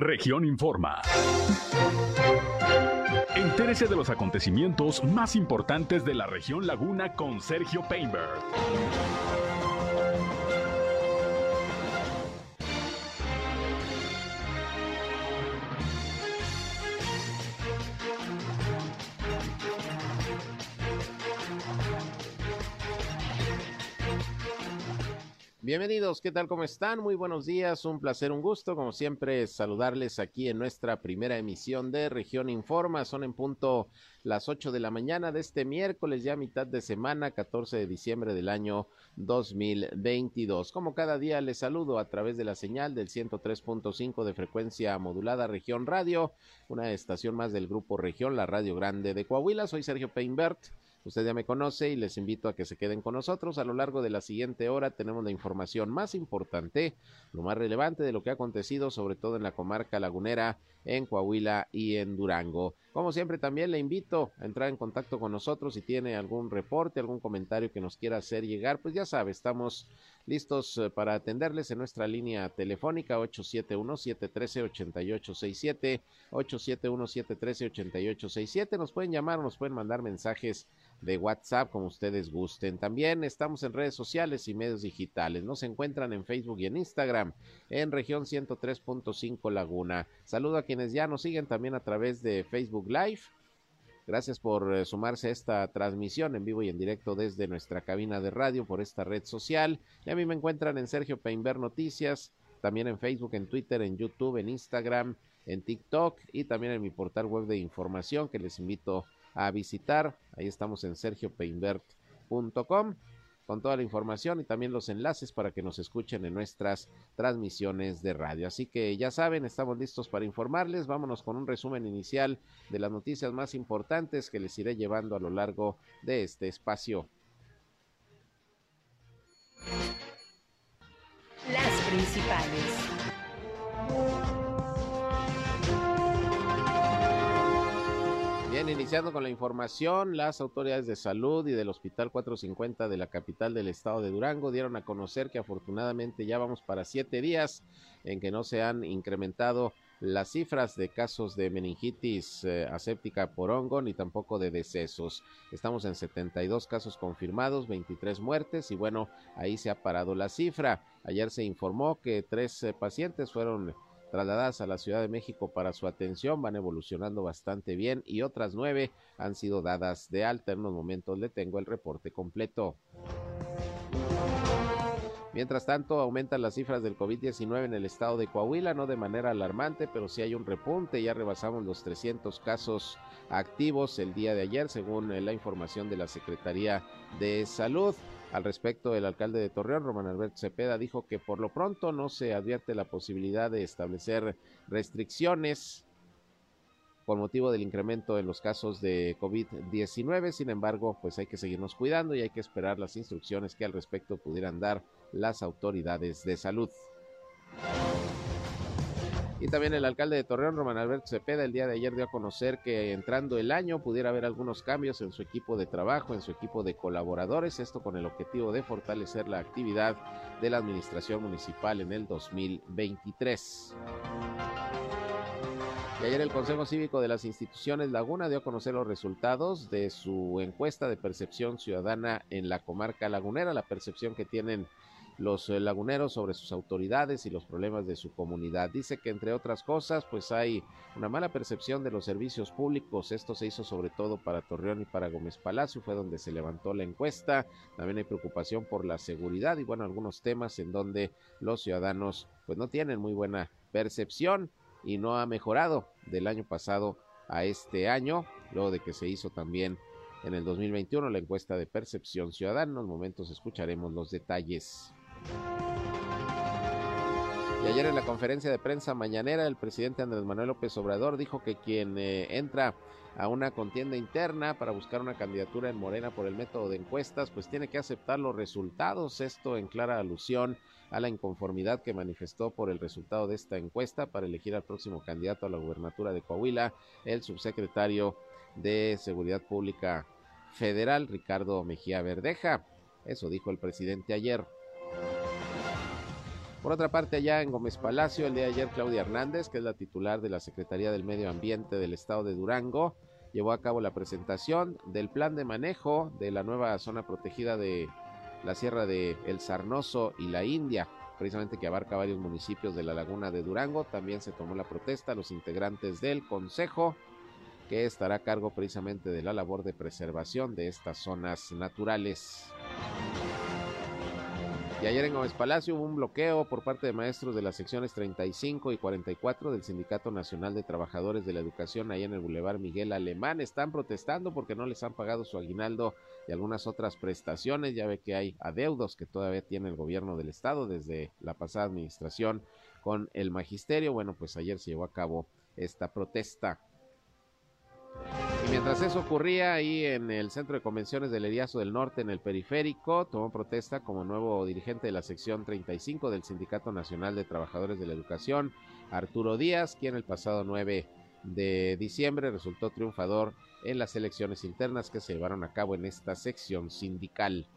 Región Informa. Entérese de los acontecimientos más importantes de la región Laguna con Sergio Peimbert. Bienvenidos, ¿qué tal? ¿Cómo están? Muy buenos días, un placer, un gusto, como siempre, saludarles aquí en nuestra primera emisión de Región Informa. Son en punto las 8 de la mañana de este miércoles, ya mitad de semana, 14 de diciembre del año 2022. Como cada día, les saludo a través de la señal del 103.5 de frecuencia modulada Región Radio, una estación más del Grupo Región, la Radio Grande de Coahuila. Soy Sergio Peimbert. Usted ya me conoce y les invito a que se queden con nosotros. A lo largo de la siguiente hora tenemos la información más importante, lo más relevante de lo que ha acontecido, sobre todo en la comarca lagunera, en Coahuila y en Durango. Como siempre, también le invito a entrar en contacto con nosotros. Si tiene algún reporte, algún comentario que nos quiera hacer llegar, pues ya sabe, estamos listos para atenderles en nuestra línea telefónica 871-713-8867, 871-713-8867. Nos pueden llamar, nos pueden mandar mensajes de WhatsApp, como ustedes gusten. También estamos en redes sociales y medios digitales. Nos encuentran en Facebook y en Instagram, en Región 103.5 Laguna. Saludo a quienes ya nos siguen también a través de Facebook Live. Gracias por sumarse a esta transmisión en vivo y en directo desde nuestra cabina de radio por esta red social. Y a mí me encuentran en Sergio Peimbert Noticias, también en Facebook, en Twitter, en YouTube, en Instagram, en TikTok y también en mi portal web de información que les invito a visitar. Ahí estamos en sergiopeimbert.com con toda la información y también los enlaces para que nos escuchen en nuestras transmisiones de radio. Así que ya saben, estamos listos para informarles. Vámonos con un resumen inicial de las noticias más importantes que les iré llevando a lo largo de este espacio. Las principales. Iniciando con la información, las autoridades de salud y del Hospital 450 de la capital del estado de Durango dieron a conocer que afortunadamente ya vamos para 7 días en que no se han incrementado las cifras de casos de meningitis aséptica por hongo ni tampoco de decesos. Estamos en 72 casos confirmados, 23 muertes y bueno, ahí se ha parado la cifra. Ayer se informó que 3 pacientes fueron trasladadas a la Ciudad de México para su atención, van evolucionando bastante bien y otras 9 han sido dadas de alta. En unos momentos le tengo el reporte completo. Mientras tanto, aumentan las cifras del COVID-19 en el estado de Coahuila, no de manera alarmante, pero sí hay un repunte. Ya rebasamos los 300 casos activos el día de ayer, según la información de la Secretaría de Salud. Al respecto, el alcalde de Torreón, Román Alberto Cepeda, dijo que por lo pronto no se advierte la posibilidad de establecer restricciones con motivo del incremento en los casos de COVID-19. Sin embargo, pues hay que seguirnos cuidando y hay que esperar las instrucciones que al respecto pudieran dar las autoridades de salud. Y también el alcalde de Torreón, Román Alberto Cepeda, el día de ayer dio a conocer que entrando el año pudiera haber algunos cambios en su equipo de trabajo, en su equipo de colaboradores, esto con el objetivo de fortalecer la actividad de la administración municipal en el 2023. Y ayer el Consejo Cívico de las Instituciones Laguna dio a conocer los resultados de su encuesta de percepción ciudadana en la comarca lagunera, la percepción que tienen los laguneros sobre sus autoridades y los problemas de su comunidad. Dice que, entre otras cosas, pues hay una mala percepción de los servicios públicos. Esto se hizo sobre todo para Torreón y para Gómez Palacio, fue donde se levantó la encuesta. También hay preocupación por la seguridad y bueno, algunos temas en donde los ciudadanos pues no tienen muy buena percepción y no ha mejorado del año pasado a este año, luego de que se hizo también en el 2021 la encuesta de percepción ciudadana. En unos momentos escucharemos los detalles. Y ayer en la conferencia de prensa mañanera, el presidente Andrés Manuel López Obrador dijo que quien entra a una contienda interna para buscar una candidatura en Morena por el método de encuestas, pues tiene que aceptar los resultados. Esto en clara alusión a la inconformidad que manifestó por el resultado de esta encuesta para elegir al próximo candidato a la gubernatura de Coahuila, el subsecretario de Seguridad Pública Federal, Ricardo Mejía Verdeja. Eso dijo el presidente ayer. Por otra parte, allá en Gómez Palacio, el día de ayer Claudia Hernández, que es la titular de la Secretaría del Medio Ambiente del Estado de Durango, llevó a cabo la presentación del plan de manejo de la nueva zona protegida de la Sierra de El Sarnoso y la India, precisamente que abarca varios municipios de la laguna de Durango. También se tomó la protesta a los integrantes del Consejo, que estará a cargo precisamente de la labor de preservación de estas zonas naturales. Y ayer en Gómez Palacio hubo un bloqueo por parte de maestros de las secciones 35 y 44 del Sindicato Nacional de Trabajadores de la Educación, ahí en el Boulevard Miguel Alemán. Están protestando porque no les han pagado su aguinaldo y algunas otras prestaciones. Ya ve que hay adeudos que todavía tiene el gobierno del estado desde la pasada administración con el magisterio. Bueno, pues ayer se llevó a cabo esta protesta. Y mientras eso ocurría ahí en el Centro de Convenciones del Eriazo del Norte, en el periférico, tomó protesta como nuevo dirigente de la sección 35 del Sindicato Nacional de Trabajadores de la Educación, Arturo Díaz, quien el pasado 9 de diciembre resultó triunfador en las elecciones internas que se llevaron a cabo en esta sección sindical.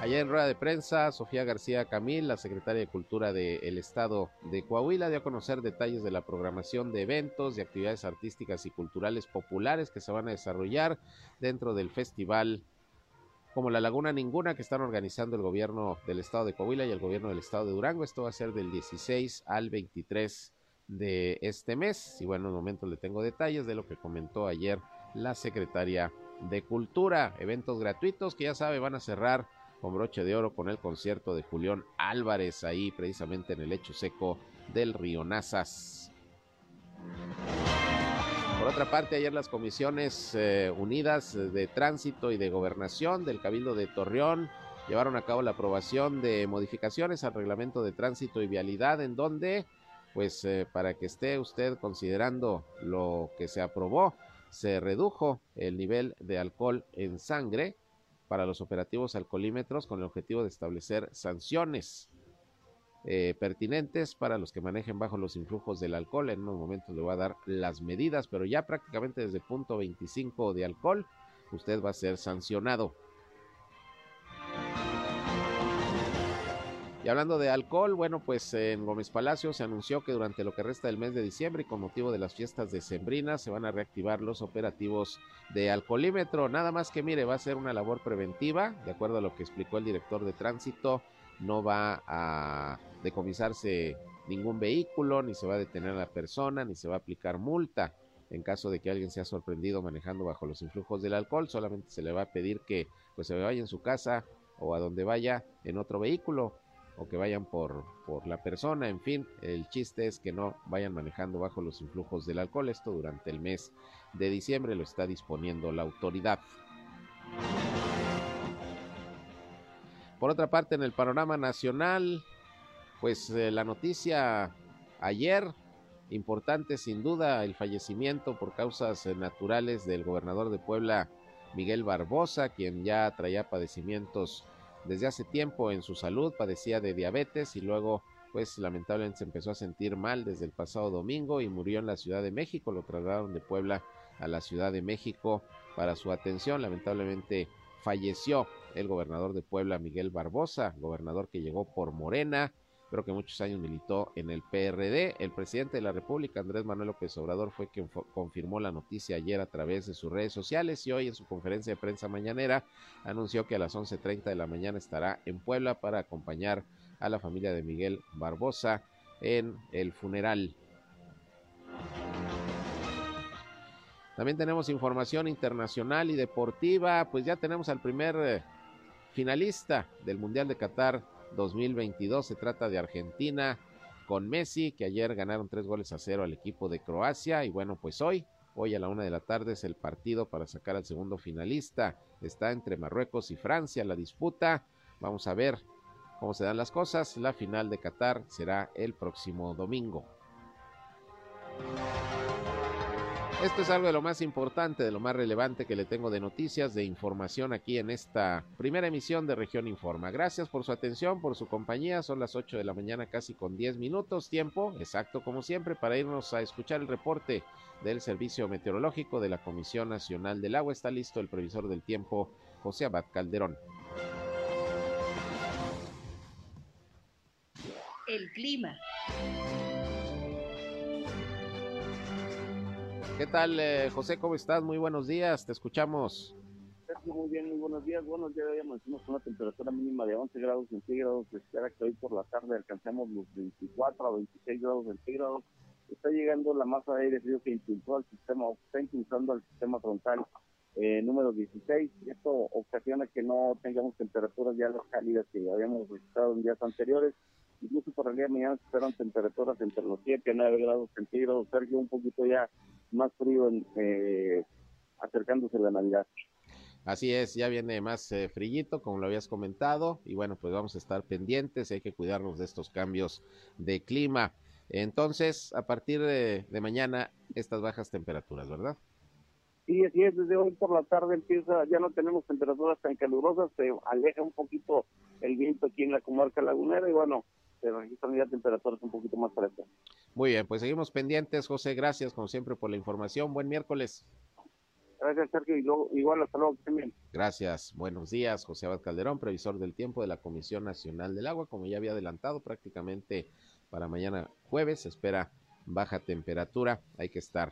Allá en rueda de prensa, Sofía García Camil, la secretaria de Cultura del Estado de Coahuila, dio a conocer detalles de la programación de eventos, de actividades artísticas y culturales populares que se van a desarrollar dentro del festival como La Laguna Ninguna, que están organizando el gobierno del Estado de Coahuila y el gobierno del Estado de Durango. Esto va a ser del 16 al 23 de este mes. Y bueno, en un momento le tengo detalles de lo que comentó ayer la secretaria de Cultura. Eventos gratuitos que ya sabe van a cerrar con broche de oro con el concierto de Julián Álvarez, ahí precisamente en el lecho seco del río Nazas. Por otra parte, ayer las comisiones unidas de tránsito y de gobernación del Cabildo de Torreón llevaron a cabo la aprobación de modificaciones al reglamento de tránsito y vialidad, en donde, pues para que esté usted considerando lo que se aprobó, se redujo el nivel de alcohol en sangre para los operativos alcoholímetros con el objetivo de establecer sanciones pertinentes para los que manejen bajo los influjos del alcohol. En unos momentos le voy a dar las medidas, pero ya prácticamente desde 0.25 de alcohol usted va a ser sancionado. Y hablando de alcohol, bueno, pues en Gómez Palacio se anunció que durante lo que resta del mes de diciembre y con motivo de las fiestas decembrinas se van a reactivar los operativos de alcoholímetro. Nada más que, mire, va a ser una labor preventiva, de acuerdo a lo que explicó el director de tránsito. No va a decomisarse ningún vehículo, ni se va a detener a la persona, ni se va a aplicar multa. En caso de que alguien sea sorprendido manejando bajo los influjos del alcohol, solamente se le va a pedir que pues se vaya en su casa o a donde vaya en otro vehículo, o que vayan por la persona. En fin, el chiste es que no vayan manejando bajo los influjos del alcohol. Esto durante el mes de diciembre lo está disponiendo la autoridad. Por otra parte, en el panorama nacional, pues la noticia ayer, importante sin duda, el fallecimiento por causas naturales del gobernador de Puebla, Miguel Barbosa, quien ya traía padecimientos desde hace tiempo en su salud. Padecía de diabetes y luego, pues lamentablemente se empezó a sentir mal desde el pasado domingo y murió en la Ciudad de México. Lo trasladaron de Puebla a la Ciudad de México para su atención. Lamentablemente falleció el gobernador de Puebla, Miguel Barbosa, gobernador que llegó por Morena, pero que muchos años militó en el PRD. El presidente de la República, Andrés Manuel López Obrador, fue quien confirmó la noticia ayer a través de sus redes sociales, y hoy en su conferencia de prensa mañanera anunció que a las 11:30 de la mañana estará en Puebla para acompañar a la familia de Miguel Barbosa en el funeral. También tenemos información internacional y deportiva. Pues ya tenemos al primer finalista del Mundial de Qatar 2022, se trata de Argentina con Messi, que ayer ganaron 3-0 al equipo de Croacia. Y bueno, pues hoy a la 1:00 p.m. es el partido para sacar al segundo finalista. Está entre Marruecos y Francia la disputa. Vamos a ver cómo se dan las cosas. La final de Qatar será el próximo domingo. Esto es algo de lo más importante, de lo más relevante que le tengo de noticias, de información aquí en esta primera emisión de Región Informa. Gracias por su atención, por su compañía. Son las 8:00 a.m, casi con 10 minutos, tiempo exacto como siempre para irnos a escuchar el reporte del Servicio Meteorológico de la Comisión Nacional del Agua. Está listo el previsor del tiempo, José Abad Calderón. el clima. ¿Qué tal, José? ¿Cómo estás? Muy buenos días, te escuchamos. Muy bien, muy buenos días. Bueno, ya amanecimos con una temperatura mínima de 11 grados centígrados. Se espera que hoy por la tarde alcancemos los 24 a 26 grados centígrados. Está llegando la masa de aire frío que impulsó al sistema, está impulsando al sistema frontal número 16. Esto ocasiona que no tengamos temperaturas ya las cálidas que habíamos registrado en días anteriores. Incluso por el día de mañana se esperan temperaturas entre los 7 y 9 grados centígrados. Sergio, un poquito ya más frío acercándose a la Navidad. Así es, ya viene más frillito, como lo habías comentado, y bueno, pues vamos a estar pendientes, hay que cuidarnos de estos cambios de clima. Entonces, a partir de mañana, estas bajas temperaturas, ¿verdad? Sí, así es, desde hoy por la tarde empieza, ya no tenemos temperaturas tan calurosas, se aleja un poquito el viento aquí en la comarca lagunera, y bueno, se registran ya temperaturas un poquito más frescas. Muy bien, pues seguimos pendientes, José, gracias como siempre por la información, buen miércoles. Gracias, Sergio, y luego, igual hasta luego también. Gracias, buenos días, José Abad Calderón, previsor del tiempo de la Comisión Nacional del Agua. Como ya había adelantado, prácticamente para mañana jueves se espera baja temperatura. Hay que estar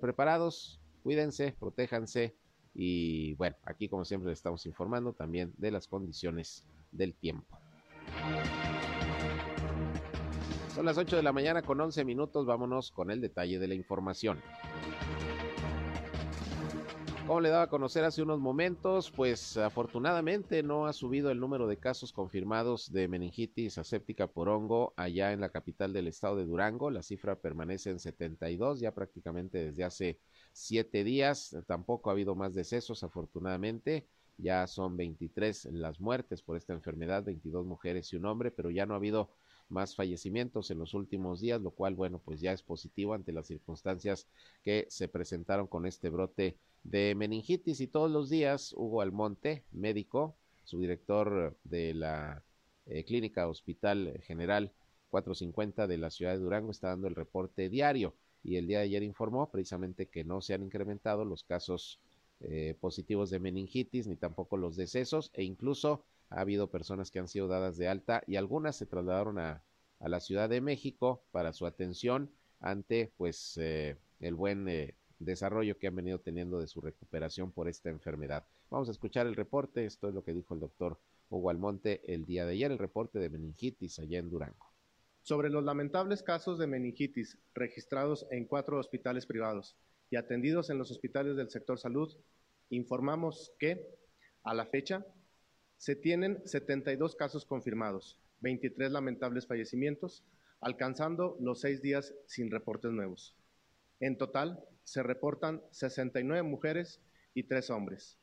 preparados, cuídense, protéjanse y bueno, aquí como siempre les estamos informando también de las condiciones del tiempo. Son las 8 de la mañana con 11 minutos, vámonos con el detalle de la información. Como le daba a conocer hace unos momentos, pues afortunadamente no ha subido el número de casos confirmados de meningitis aséptica por hongo allá en la capital del estado de Durango. La cifra permanece en 72, ya prácticamente desde hace 7 días. Tampoco ha habido más decesos, afortunadamente. Ya son 23 las muertes por esta enfermedad, 22 mujeres y un hombre, pero ya no ha habido más fallecimientos en los últimos días, lo cual, bueno, pues ya es positivo ante las circunstancias que se presentaron con este brote de meningitis. Y todos los días, Hugo Almonte, médico, subdirector de la Clínica Hospital General 450 de la ciudad de Durango, está dando el reporte diario, y el día de ayer informó precisamente que no se han incrementado los casos positivos de meningitis, ni tampoco los decesos, e incluso ha habido personas que han sido dadas de alta y algunas se trasladaron a la Ciudad de México para su atención ante pues el buen desarrollo que han venido teniendo de su recuperación por esta enfermedad. Vamos a escuchar el reporte, esto es lo que dijo el doctor Hugo Almonte el día de ayer, el reporte de meningitis allá en Durango. Sobre los lamentables casos de meningitis registrados en 4 hospitales privados y atendidos en los hospitales del sector salud, informamos que a la fecha se tienen 72 casos confirmados, 23 lamentables fallecimientos, alcanzando los 6 días sin reportes nuevos. En total, se reportan 69 mujeres y 3 hombres.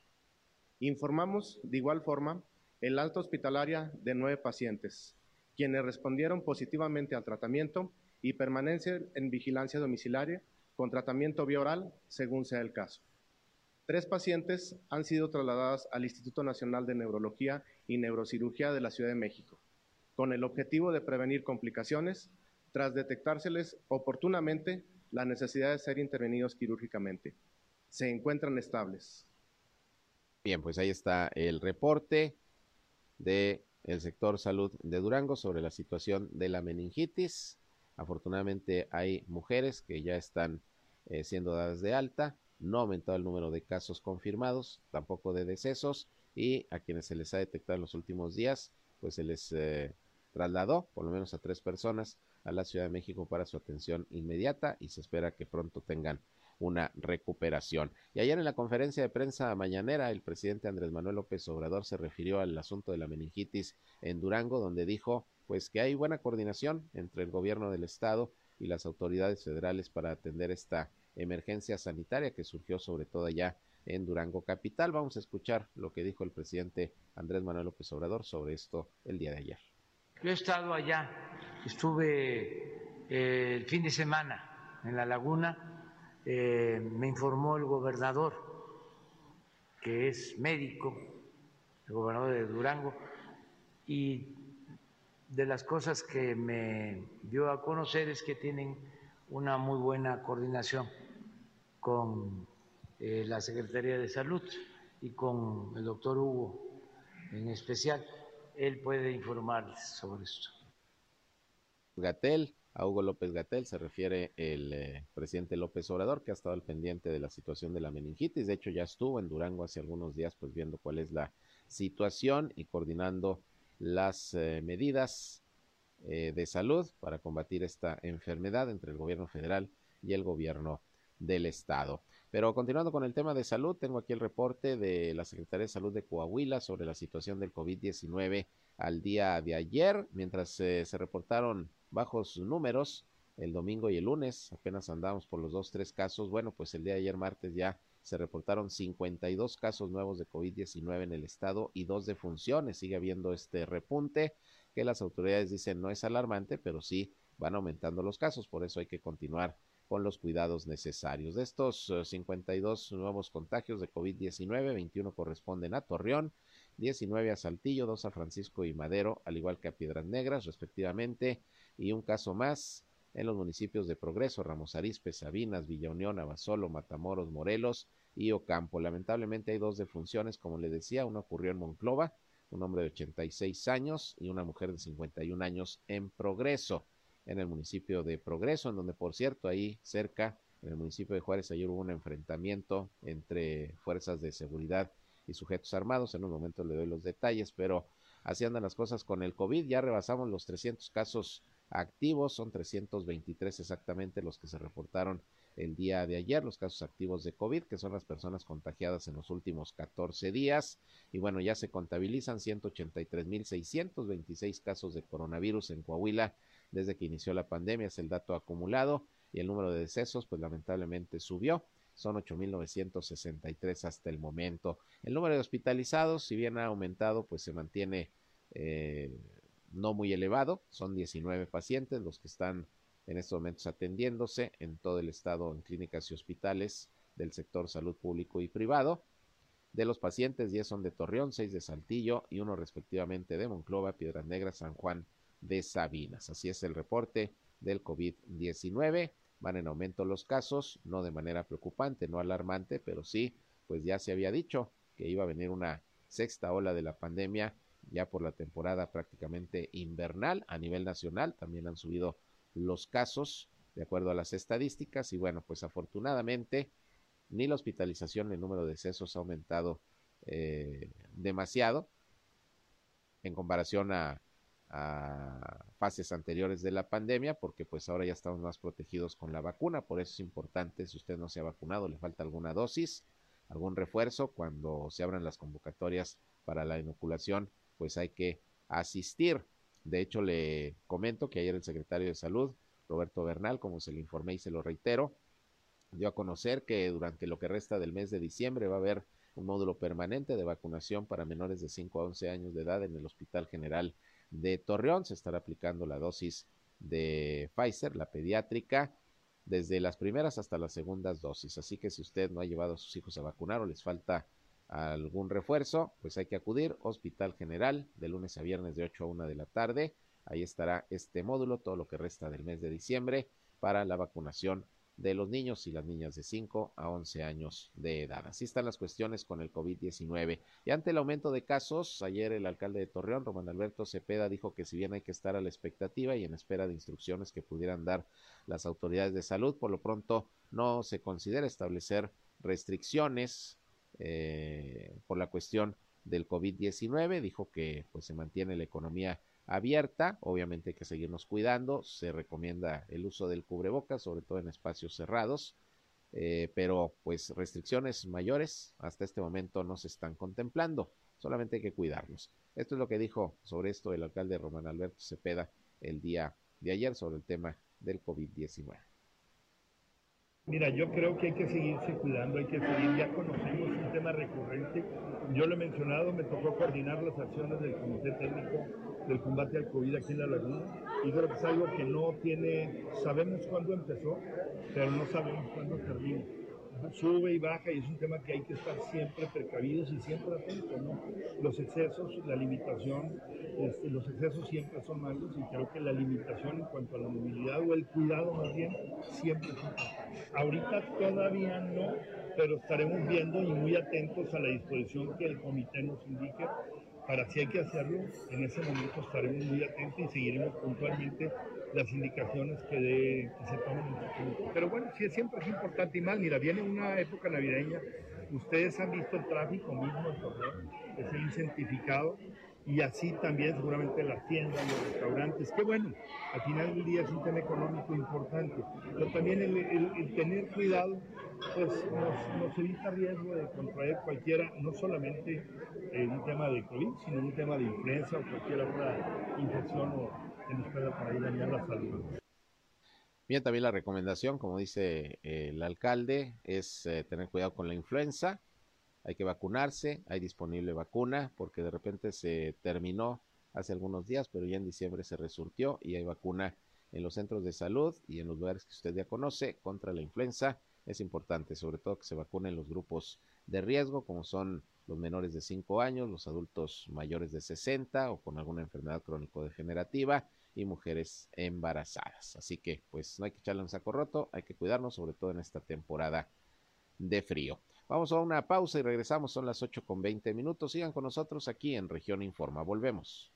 Informamos de igual forma el alta hospitalaria de 9 pacientes, quienes respondieron positivamente al tratamiento y permanecen en vigilancia domiciliaria con tratamiento vía oral, según sea el caso. 3 pacientes han sido trasladadas al Instituto Nacional de Neurología y Neurocirugía de la Ciudad de México, con el objetivo de prevenir complicaciones tras detectárseles oportunamente la necesidad de ser intervenidos quirúrgicamente. Se encuentran estables. Bien, pues ahí está el reporte del sector salud de Durango sobre la situación de la meningitis. Afortunadamente hay mujeres que ya están siendo dadas de alta, no ha aumentado el número de casos confirmados, tampoco de decesos, y a quienes se les ha detectado en los últimos días, pues se les trasladó, por lo menos a 3 personas, a la Ciudad de México para su atención inmediata y se espera que pronto tengan una recuperación. Y ayer en la conferencia de prensa mañanera, el presidente Andrés Manuel López Obrador se refirió al asunto de la meningitis en Durango, donde dijo pues que hay buena coordinación entre el gobierno del estado y las autoridades federales para atender esta emergencia sanitaria que surgió sobre todo allá en Durango capital. Vamos a escuchar lo que dijo el presidente Andrés Manuel López Obrador sobre esto el día de ayer. Yo he estado allá, estuve el fin de semana en La Laguna, me informó el gobernador, que es médico, el gobernador de Durango, y de las cosas que me dio a conocer es que tienen una muy buena coordinación con la Secretaría de Salud y con el doctor Hugo en especial. Él puede informarles sobre esto. Gatell, a Hugo López Gatell se refiere el presidente López Obrador, que ha estado al pendiente de la situación de la meningitis. De hecho, ya estuvo en Durango hace algunos días, pues viendo cuál es la situación y coordinando las medidas de salud para combatir esta enfermedad entre el gobierno federal y el gobierno del estado. Pero continuando con el tema de salud, tengo aquí el reporte de la Secretaría de Salud de Coahuila sobre la situación del COVID-19 al día de ayer, mientras se reportaron bajos números el domingo y el lunes, apenas andábamos por los 2-3 casos. Bueno, pues el día de ayer martes ya se reportaron 52 casos nuevos de COVID-19 en el estado y 2 defunciones. Sigue habiendo este repunte que las autoridades dicen no es alarmante, pero sí van aumentando los casos, por eso hay que continuar con los cuidados necesarios. De estos 52 nuevos contagios de COVID-19, 21 corresponden a Torreón, 19 a Saltillo, 2 a Francisco y Madero, al igual que a Piedras Negras, respectivamente, y un caso más en los municipios de Progreso, Ramos Arizpe, Sabinas, Villa Unión, Abasolo, Matamoros, Morelos y Ocampo. Lamentablemente hay 2 defunciones, como les decía, una ocurrió en Monclova, un hombre de 86 años y una mujer de 51 años en Progreso, en el municipio de Progreso, en donde, por cierto, ahí cerca, en el municipio de Juárez, ayer hubo un enfrentamiento entre fuerzas de seguridad y sujetos armados. En un momento le doy los detalles, pero así andan las cosas con el COVID. Ya rebasamos los 300 casos activos, son 323 exactamente los que se reportaron el día de ayer, los casos activos de COVID, que son las personas contagiadas en los últimos 14 días. Y bueno, ya se contabilizan 183,626 casos de coronavirus en Coahuila desde que inició la pandemia, es el dato acumulado, y el número de decesos, pues lamentablemente subió, son 8,963 hasta el momento. El número de hospitalizados, si bien ha aumentado, pues se mantiene no muy elevado, son 19 pacientes los que están en estos momentos atendiéndose en todo el estado en clínicas y hospitales del sector salud público y privado. De los pacientes, 10 son de Torreón, 6 de Saltillo y 1 respectivamente de Monclova, Piedras Negras, San Juan de Sabinas. Así es el reporte del COVID-19. Van en aumento los casos, no de manera preocupante, no alarmante, pero sí, pues ya se había dicho que iba a venir una 6ª ola de la pandemia ya por la temporada prácticamente invernal. A nivel nacional también han subido los casos de acuerdo a las estadísticas y bueno, pues afortunadamente ni la hospitalización ni el número de decesos ha aumentado demasiado en comparación a fases anteriores de la pandemia, porque pues ahora ya estamos más protegidos con la vacuna. Por eso es importante, si usted no se ha vacunado, le falta alguna dosis, algún refuerzo, cuando se abran las convocatorias para la inoculación, pues hay que asistir. De hecho, le comento que ayer el secretario de Salud, Roberto Bernal, como se le informé y se lo reitero, dio a conocer que durante lo que resta del mes de diciembre va a haber un módulo permanente de vacunación para menores de 5 a 11 años de edad en el Hospital General de Torreón. Se estará aplicando la dosis de Pfizer, la pediátrica, desde las primeras hasta las segundas dosis. Así que si usted no ha llevado a sus hijos a vacunar o les falta algún refuerzo, pues hay que acudir. Hospital General, de lunes a viernes de 8 a 1 de la tarde. Ahí estará este módulo todo lo que resta del mes de diciembre para la vacunación de los niños y las niñas de 5 a 11 años de edad. Así están las cuestiones con el COVID-19. Y ante el aumento de casos, ayer el alcalde de Torreón, Román Alberto Cepeda, dijo que si bien hay que estar a la expectativa y en espera de instrucciones que pudieran dar las autoridades de salud, por lo pronto no se considera establecer restricciones por la cuestión del COVID-19. Dijo que pues se mantiene la economía abierta, obviamente hay que seguirnos cuidando, se recomienda el uso del cubrebocas, sobre todo en espacios cerrados, pero pues restricciones mayores hasta este momento no se están contemplando, solamente hay que cuidarnos. Esto es lo que dijo sobre esto el alcalde Román Alberto Cepeda el día de ayer sobre el tema del COVID-19. Mira, yo creo que hay que seguirse cuidando, hay que seguir, ya conocemos un tema recurrente, yo lo he mencionado, me tocó coordinar las acciones del Comité Técnico del Combate al COVID aquí en La Laguna, y creo que es algo que no tiene, sabemos cuándo empezó, pero no sabemos cuándo termina. Sube y baja y es un tema que hay que estar siempre precavidos y siempre atentos, ¿no? Los excesos, la limitación, los excesos siempre son malos y creo que la limitación en cuanto a la movilidad o el cuidado más bien siempre es importante. Ahorita todavía no, pero estaremos viendo y muy atentos a la disposición que el comité nos indique. Para si hay que hacerlo, en ese momento estaremos muy atentos y seguiremos puntualmente las indicaciones que se tomen. Pero bueno, sí, siempre es importante y más. Mira, viene una época navideña, ustedes han visto el tráfico mismo, el problema, es el incentificado, y así también seguramente las tiendas, los restaurantes, que bueno, al final del día es un tema económico importante, pero también el tener cuidado pues nos evita riesgo de contraer cualquiera, no solamente un tema de COVID, sino un tema de influenza o cualquier otra infección o que nos pueda por ahí dañar la salud. Bien, también la recomendación, como dice el alcalde, es tener cuidado con la influenza. Hay que vacunarse, hay disponible vacuna, porque de repente se terminó hace algunos días, pero ya en diciembre se resurtió y hay vacuna en los centros de salud y en los lugares que usted ya conoce contra la influenza. Es importante, sobre todo, que se vacunen los grupos de riesgo, como son los menores de 5 años, los adultos mayores de 60 o con alguna enfermedad crónico-degenerativa y mujeres embarazadas. Así que, pues, no hay que echarle un saco roto, hay que cuidarnos, sobre todo en esta temporada de frío. Vamos a una pausa y regresamos, son las 8:20. Sigan con nosotros aquí en Región Informa. Volvemos.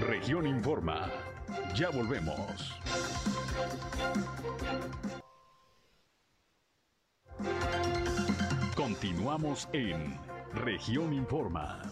Región Informa. Ya volvemos. Continuamos en Región Informa.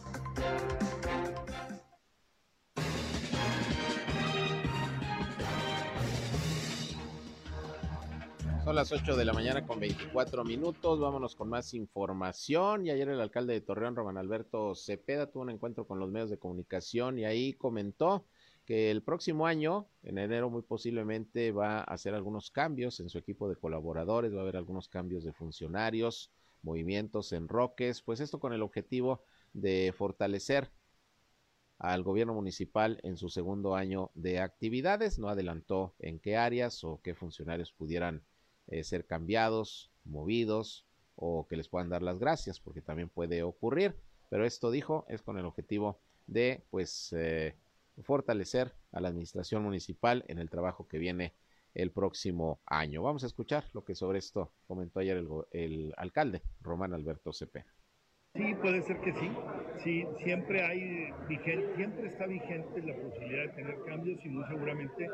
Son las 8:24. Vámonos con más información. Y ayer el alcalde de Torreón, Román Alberto Cepeda, tuvo un encuentro con los medios de comunicación y ahí comentó que el próximo año, en enero, muy posiblemente va a hacer algunos cambios en su equipo de colaboradores, va a haber algunos cambios de funcionarios, movimientos, enroques, pues esto con el objetivo de fortalecer al gobierno municipal en su segundo año de actividades. No adelantó en qué áreas o qué funcionarios pudieran ser cambiados, movidos o que les puedan dar las gracias, porque también puede ocurrir, pero esto, dijo, es con el objetivo de pues fortalecer a la administración municipal en el trabajo que viene el próximo año. Vamos a escuchar lo que sobre esto comentó ayer el alcalde Román Alberto Cepeda. Sí, puede ser que sí. Sí, siempre está vigente la posibilidad de tener cambios y muy seguramente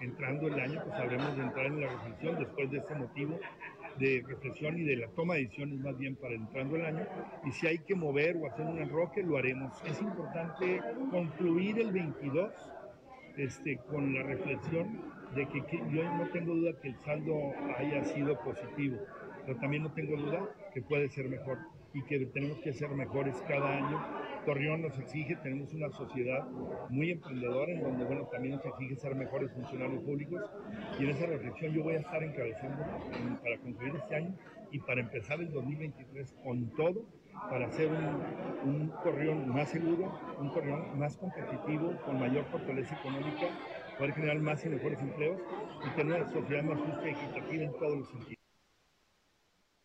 entrando el año pues habremos de entrar en la reflexión después de este motivo de reflexión y de la toma de decisiones más bien para entrando el año, y si hay que mover o hacer un enroque lo haremos. Es importante concluir el 22 con la reflexión de que yo no tengo duda que el saldo haya sido positivo, pero también no tengo duda que puede ser mejor y que tenemos que ser mejores cada año. Torreón nos exige, tenemos una sociedad muy emprendedora en donde, bueno, también nos exige ser mejores funcionarios públicos, y en esa reflexión yo voy a estar encabezando para concluir este año y para empezar el 2023 con todo, para hacer un Torreón más seguro, un Torreón más competitivo, con mayor fortaleza económica, poder generar más y mejores empleos y tener una sociedad más justa y equitativa en todos los sentidos.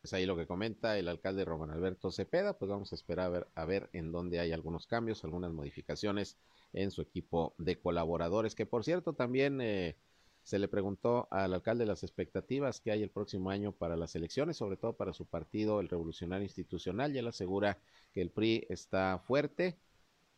Pues ahí lo que comenta el alcalde Román Alberto Cepeda, pues vamos a esperar a ver en dónde hay algunos cambios, algunas modificaciones en su equipo de colaboradores, que por cierto también se le preguntó al alcalde las expectativas que hay el próximo año para las elecciones, sobre todo para su partido, el Revolucionario Institucional, y él asegura que el PRI está fuerte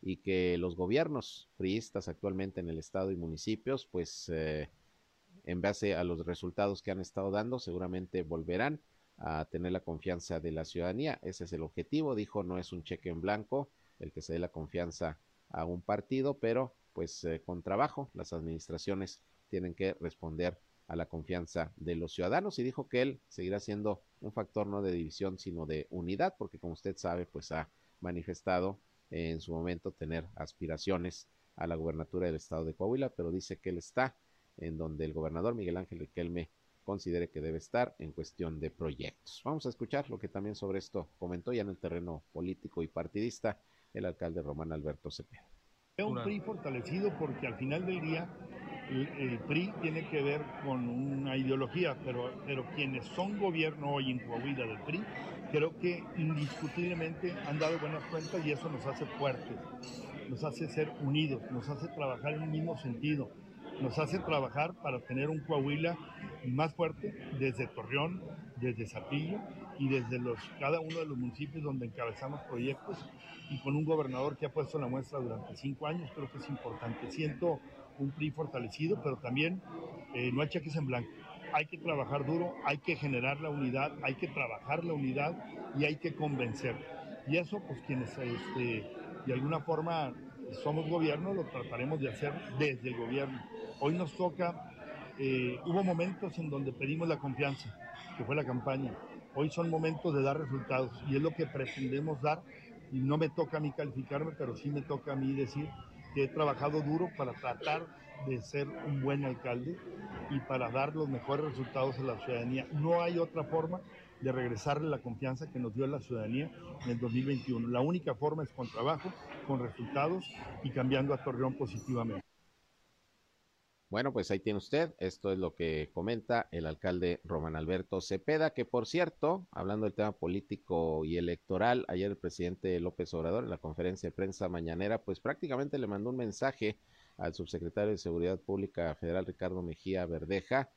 y que los gobiernos priistas actualmente en el estado y municipios, pues en base a los resultados que han estado dando, seguramente volverán a tener la confianza de la ciudadanía. Ese es el objetivo, dijo, no es un cheque en blanco el que se dé la confianza a un partido, pero pues con trabajo las administraciones tienen que responder a la confianza de los ciudadanos, y dijo que él seguirá siendo un factor no de división sino de unidad, porque como usted sabe pues ha manifestado en su momento tener aspiraciones a la gubernatura del estado de Coahuila, pero dice que él está en donde el gobernador Miguel Ángel Riquelme considere que debe estar en cuestión de proyectos. Vamos a escuchar lo que también sobre esto comentó ya en el terreno político y partidista el alcalde Román Alberto Cepeda. Es un PRI fortalecido porque al final del día el PRI tiene que ver con una ideología, pero quienes son gobierno hoy en Coahuila del PRI, creo que indiscutiblemente han dado buenas cuentas y eso nos hace fuertes, nos hace ser unidos, nos hace trabajar en un mismo sentido, nos hace trabajar para tener un Coahuila más fuerte desde Torreón, desde Zapillo y desde cada uno de los municipios donde encabezamos proyectos, y con un gobernador que ha puesto la muestra durante 5 años. Creo que es importante. Siento un PRI fortalecido, pero también no hay cheques en blanco. Hay que trabajar duro, hay que generar la unidad, hay que trabajar la unidad y hay que convencer. Y eso, pues quienes de alguna forma somos gobierno, lo trataremos de hacer desde el gobierno. Hoy nos toca, hubo momentos en donde pedimos la confianza, que fue la campaña. Hoy son momentos de dar resultados y es lo que pretendemos dar. Y no me toca a mí calificarme, pero sí me toca a mí decir que he trabajado duro para tratar de ser un buen alcalde y para dar los mejores resultados a la ciudadanía. No hay otra forma de regresarle la confianza que nos dio la ciudadanía en el 2021. La única forma es con trabajo, con resultados y cambiando a Torreón positivamente. Bueno, pues ahí tiene usted, esto es lo que comenta el alcalde Román Alberto Cepeda, que por cierto, hablando del tema político y electoral, ayer el presidente López Obrador en la conferencia de prensa mañanera, pues prácticamente le mandó un mensaje al subsecretario de Seguridad Pública Federal Ricardo Mejía Verdeja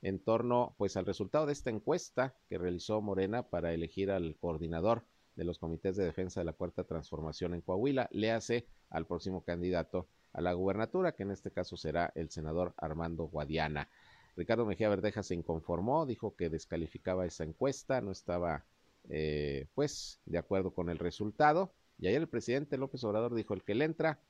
en torno pues al resultado de esta encuesta que realizó Morena para elegir al coordinador de los comités de defensa de la Cuarta Transformación en Coahuila, le hace al próximo candidato a la gubernatura, que en este caso será el senador Armando Guadiana. Ricardo Mejía Verdeja se inconformó, dijo que descalificaba esa encuesta, no estaba pues de acuerdo con el resultado, y ayer el presidente López Obrador dijo: el que le entra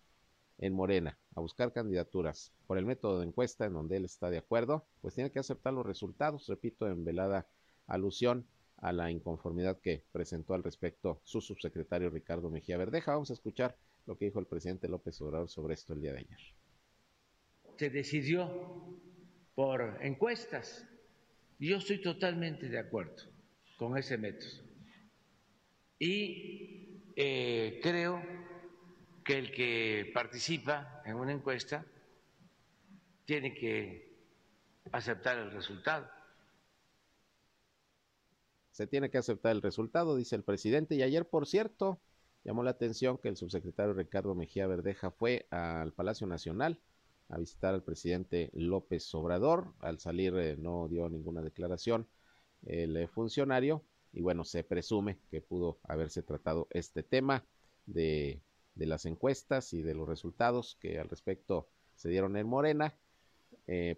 en Morena a buscar candidaturas por el método de encuesta en donde él está de acuerdo, pues tiene que aceptar los resultados, repito, en velada alusión a la inconformidad que presentó al respecto su subsecretario Ricardo Mejía Verdeja. Vamos a escuchar lo que dijo el presidente López Obrador sobre esto el día de ayer. Se decidió por encuestas y yo estoy totalmente de acuerdo con ese método. Y creo que el que participa en una encuesta tiene que aceptar el resultado. Se tiene que aceptar el resultado, dice el presidente. Y ayer, por cierto, llamó la atención que el subsecretario Ricardo Mejía Verdeja fue al Palacio Nacional a visitar al presidente López Obrador. Al salir no dio ninguna declaración el funcionario y bueno, se presume que pudo haberse tratado este tema de las encuestas y de los resultados que al respecto se dieron en Morena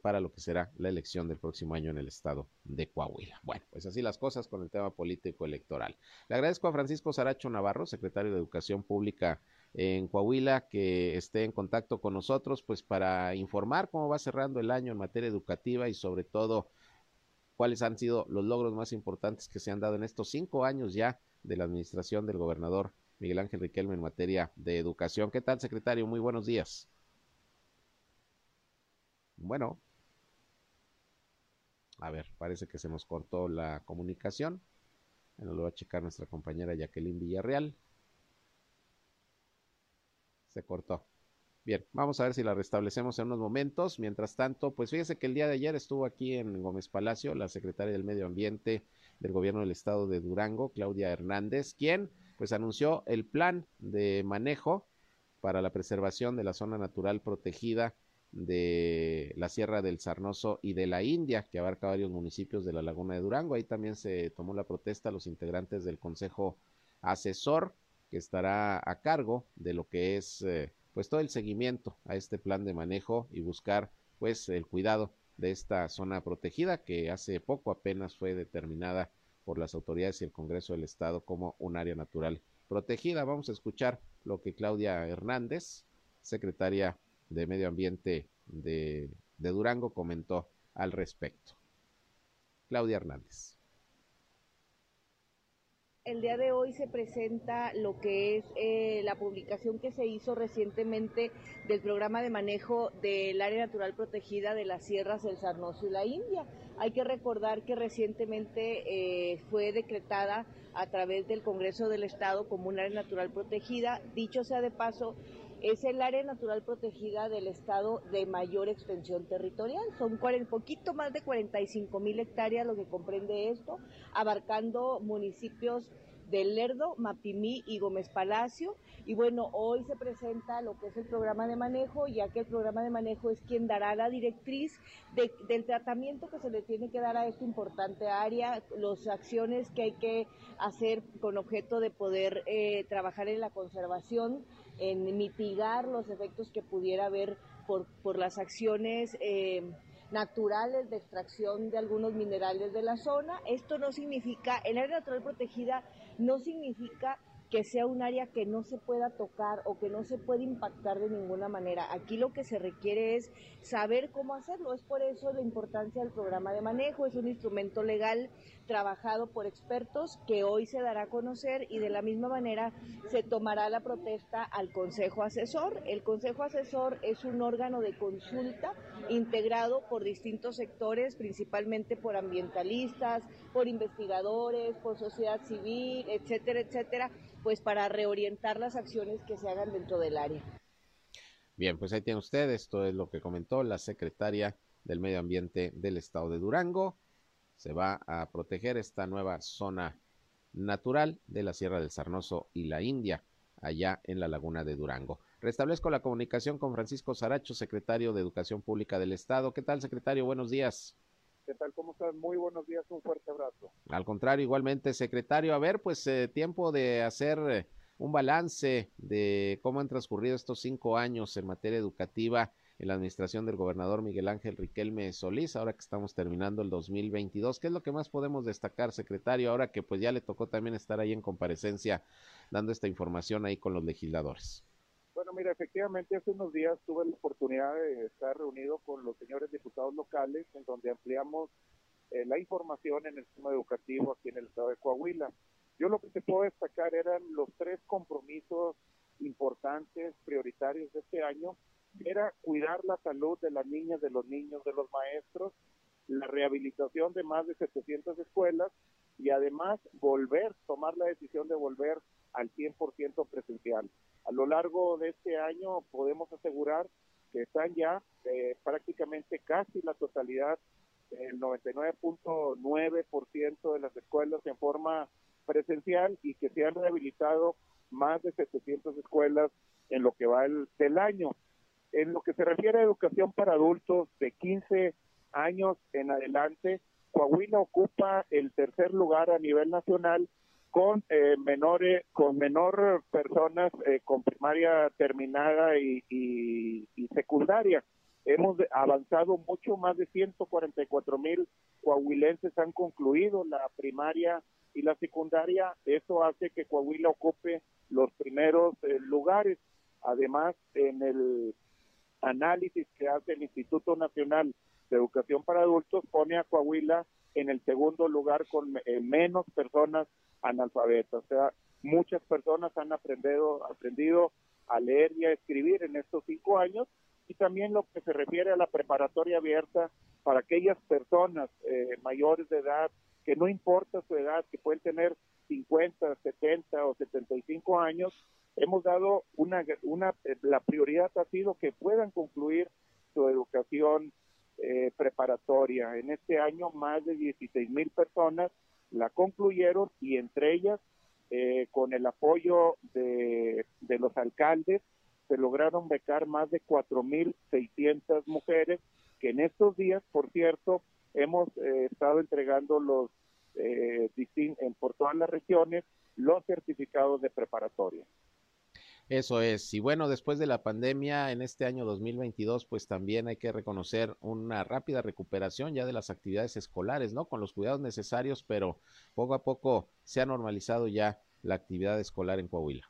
para lo que será la elección del próximo año en el estado de Coahuila. Bueno, pues así las cosas con el tema político electoral. Le agradezco a Francisco Saracho Navarro, secretario de Educación Pública en Coahuila, que esté en contacto con nosotros pues para informar cómo va cerrando el año en materia educativa y sobre todo cuáles han sido los logros más importantes que se han dado en estos 5 años ya de la administración del gobernador Miguel Ángel Riquelme en materia de educación. ¿Qué tal, secretario? Muy buenos días. Bueno, a ver, parece que se nos cortó la comunicación. Bueno, lo va a checar nuestra compañera Jacqueline Villarreal. Se cortó. Bien, vamos a ver si la restablecemos en unos momentos. Mientras tanto, pues fíjese que el día de ayer estuvo aquí en Gómez Palacio la secretaria del Medio Ambiente del Gobierno del Estado de Durango, Claudia Hernández, quien pues anunció el plan de manejo para la preservación de la zona natural protegida de la Sierra del Sarnoso y de la India, que abarca varios municipios de la Laguna de Durango. Ahí también se tomó la protesta a los integrantes del Consejo Asesor, que estará a cargo de lo que es pues todo el seguimiento a este plan de manejo y buscar pues el cuidado de esta zona protegida, que hace poco apenas fue determinada por las autoridades y el Congreso del Estado como un área natural protegida. Vamos a escuchar lo que Claudia Hernández, secretaria de Medio Ambiente de Durango, comentó al respecto. Claudia Hernández. El día de hoy se presenta lo que es la publicación que se hizo recientemente del programa de manejo del área natural protegida de las sierras del Sarnoso y la India. Hay que recordar que recientemente fue decretada a través del Congreso del Estado como un área natural protegida. Dicho sea de paso, es el área natural protegida del estado de mayor extensión territorial. Son un poquito más de 45,000 hectáreas lo que comprende esto, abarcando municipios de Lerdo, Mapimí y Gómez Palacio. Y bueno, hoy se presenta lo que es el programa de manejo, ya que el programa de manejo es quien dará la directriz del tratamiento que se le tiene que dar a esta importante área, las acciones que hay que hacer con objeto de poder trabajar en la conservación, en mitigar los efectos que pudiera haber por las acciones naturales de extracción de algunos minerales de la zona. Esto no significa, el área natural protegida no significa que sea un área que no se pueda tocar o que no se puede impactar de ninguna manera. Aquí lo que se requiere es saber cómo hacerlo, es por eso la importancia del programa de manejo, es un instrumento legal trabajado por expertos que hoy se dará a conocer y de la misma manera se tomará la protesta al Consejo Asesor. El Consejo Asesor es un órgano de consulta integrado por distintos sectores, principalmente por ambientalistas, por investigadores, por sociedad civil, etcétera, etcétera, pues para reorientar las acciones que se hagan dentro del área. Bien, pues ahí tiene usted, esto es lo que comentó la secretaria del Medio Ambiente del Estado de Durango. Se va a proteger esta nueva zona natural de la Sierra del Sarnoso y la India, allá en la laguna de Durango. Restablezco la comunicación con Francisco Saracho, secretario de Educación Pública del Estado. ¿Qué tal, secretario? Buenos días. ¿Qué tal? ¿Cómo estás? Muy buenos días, un fuerte abrazo. Al contrario, igualmente, secretario. A ver, pues tiempo de hacer un balance de cómo han transcurrido estos 5 años en materia educativa en la administración del gobernador Miguel Ángel Riquelme Solís, ahora que estamos terminando el 2022. ¿Qué es lo que más podemos destacar, secretario, ahora que pues ya le tocó también estar ahí en comparecencia dando esta información ahí con los legisladores? Bueno, mira, efectivamente hace unos días tuve la oportunidad de estar reunido con los señores diputados locales, en donde ampliamos la información en el tema educativo aquí en el estado de Coahuila. Yo lo que te puedo destacar eran los 3 compromisos importantes, prioritarios de este año. Era cuidar la salud de las niñas, de los niños, de los maestros, la rehabilitación de más de 700 escuelas y además tomar la decisión de volver al 100% presencial. A lo largo de este año podemos asegurar que están ya prácticamente casi la totalidad, el 99.9% de las escuelas en forma presencial y que se han rehabilitado más de 700 escuelas en lo que va del año. En lo que se refiere a educación para adultos de 15 años en adelante, Coahuila ocupa el 3er lugar a nivel nacional con menor personas con primaria terminada y secundaria. Hemos avanzado mucho, más de 144,000 coahuilenses han concluido la primaria y la secundaria. Eso hace que Coahuila ocupe los primeros lugares. Además, en el análisis que hace el Instituto Nacional de Educación para Adultos pone a Coahuila en el 2º lugar con menos personas analfabetas. O sea, muchas personas han aprendido a leer y a escribir en estos 5 años, y también lo que se refiere a la preparatoria abierta para aquellas personas mayores de edad, que no importa su edad, que pueden tener 50, 70 o 75 años, hemos dado la prioridad ha sido que puedan concluir su educación preparatoria. En este año más de 16,000 personas la concluyeron, y entre ellas, con el apoyo de los alcaldes, se lograron becar más de 4,600 mujeres, que en estos días, por cierto, hemos estado entregando por todas las regiones los certificados de preparatoria. Eso es, y bueno, después de la pandemia en este año 2022, pues también hay que reconocer una rápida recuperación ya de las actividades escolares, ¿no? Con los cuidados necesarios, pero poco a poco se ha normalizado ya la actividad escolar en Coahuila.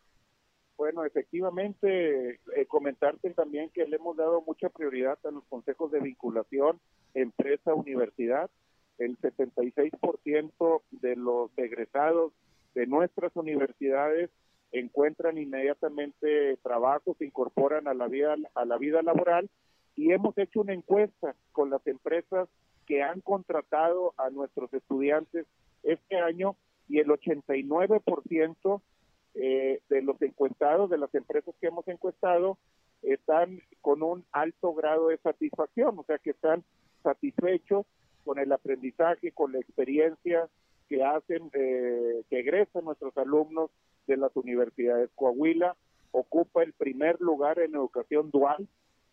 Bueno, efectivamente, comentarte también que le hemos dado mucha prioridad a los consejos de vinculación empresa-universidad. El 76% de los egresados de nuestras universidades encuentran inmediatamente trabajo, se incorporan a la vida laboral, y hemos hecho una encuesta con las empresas que han contratado a nuestros estudiantes este año, y el 89% de los encuestados, de las empresas que hemos encuestado, están con un alto grado de satisfacción, o sea que están satisfechos con el aprendizaje, con la experiencia que hacen, que egresan nuestros alumnos de las universidades. Coahuila ocupa el 1er lugar en educación dual.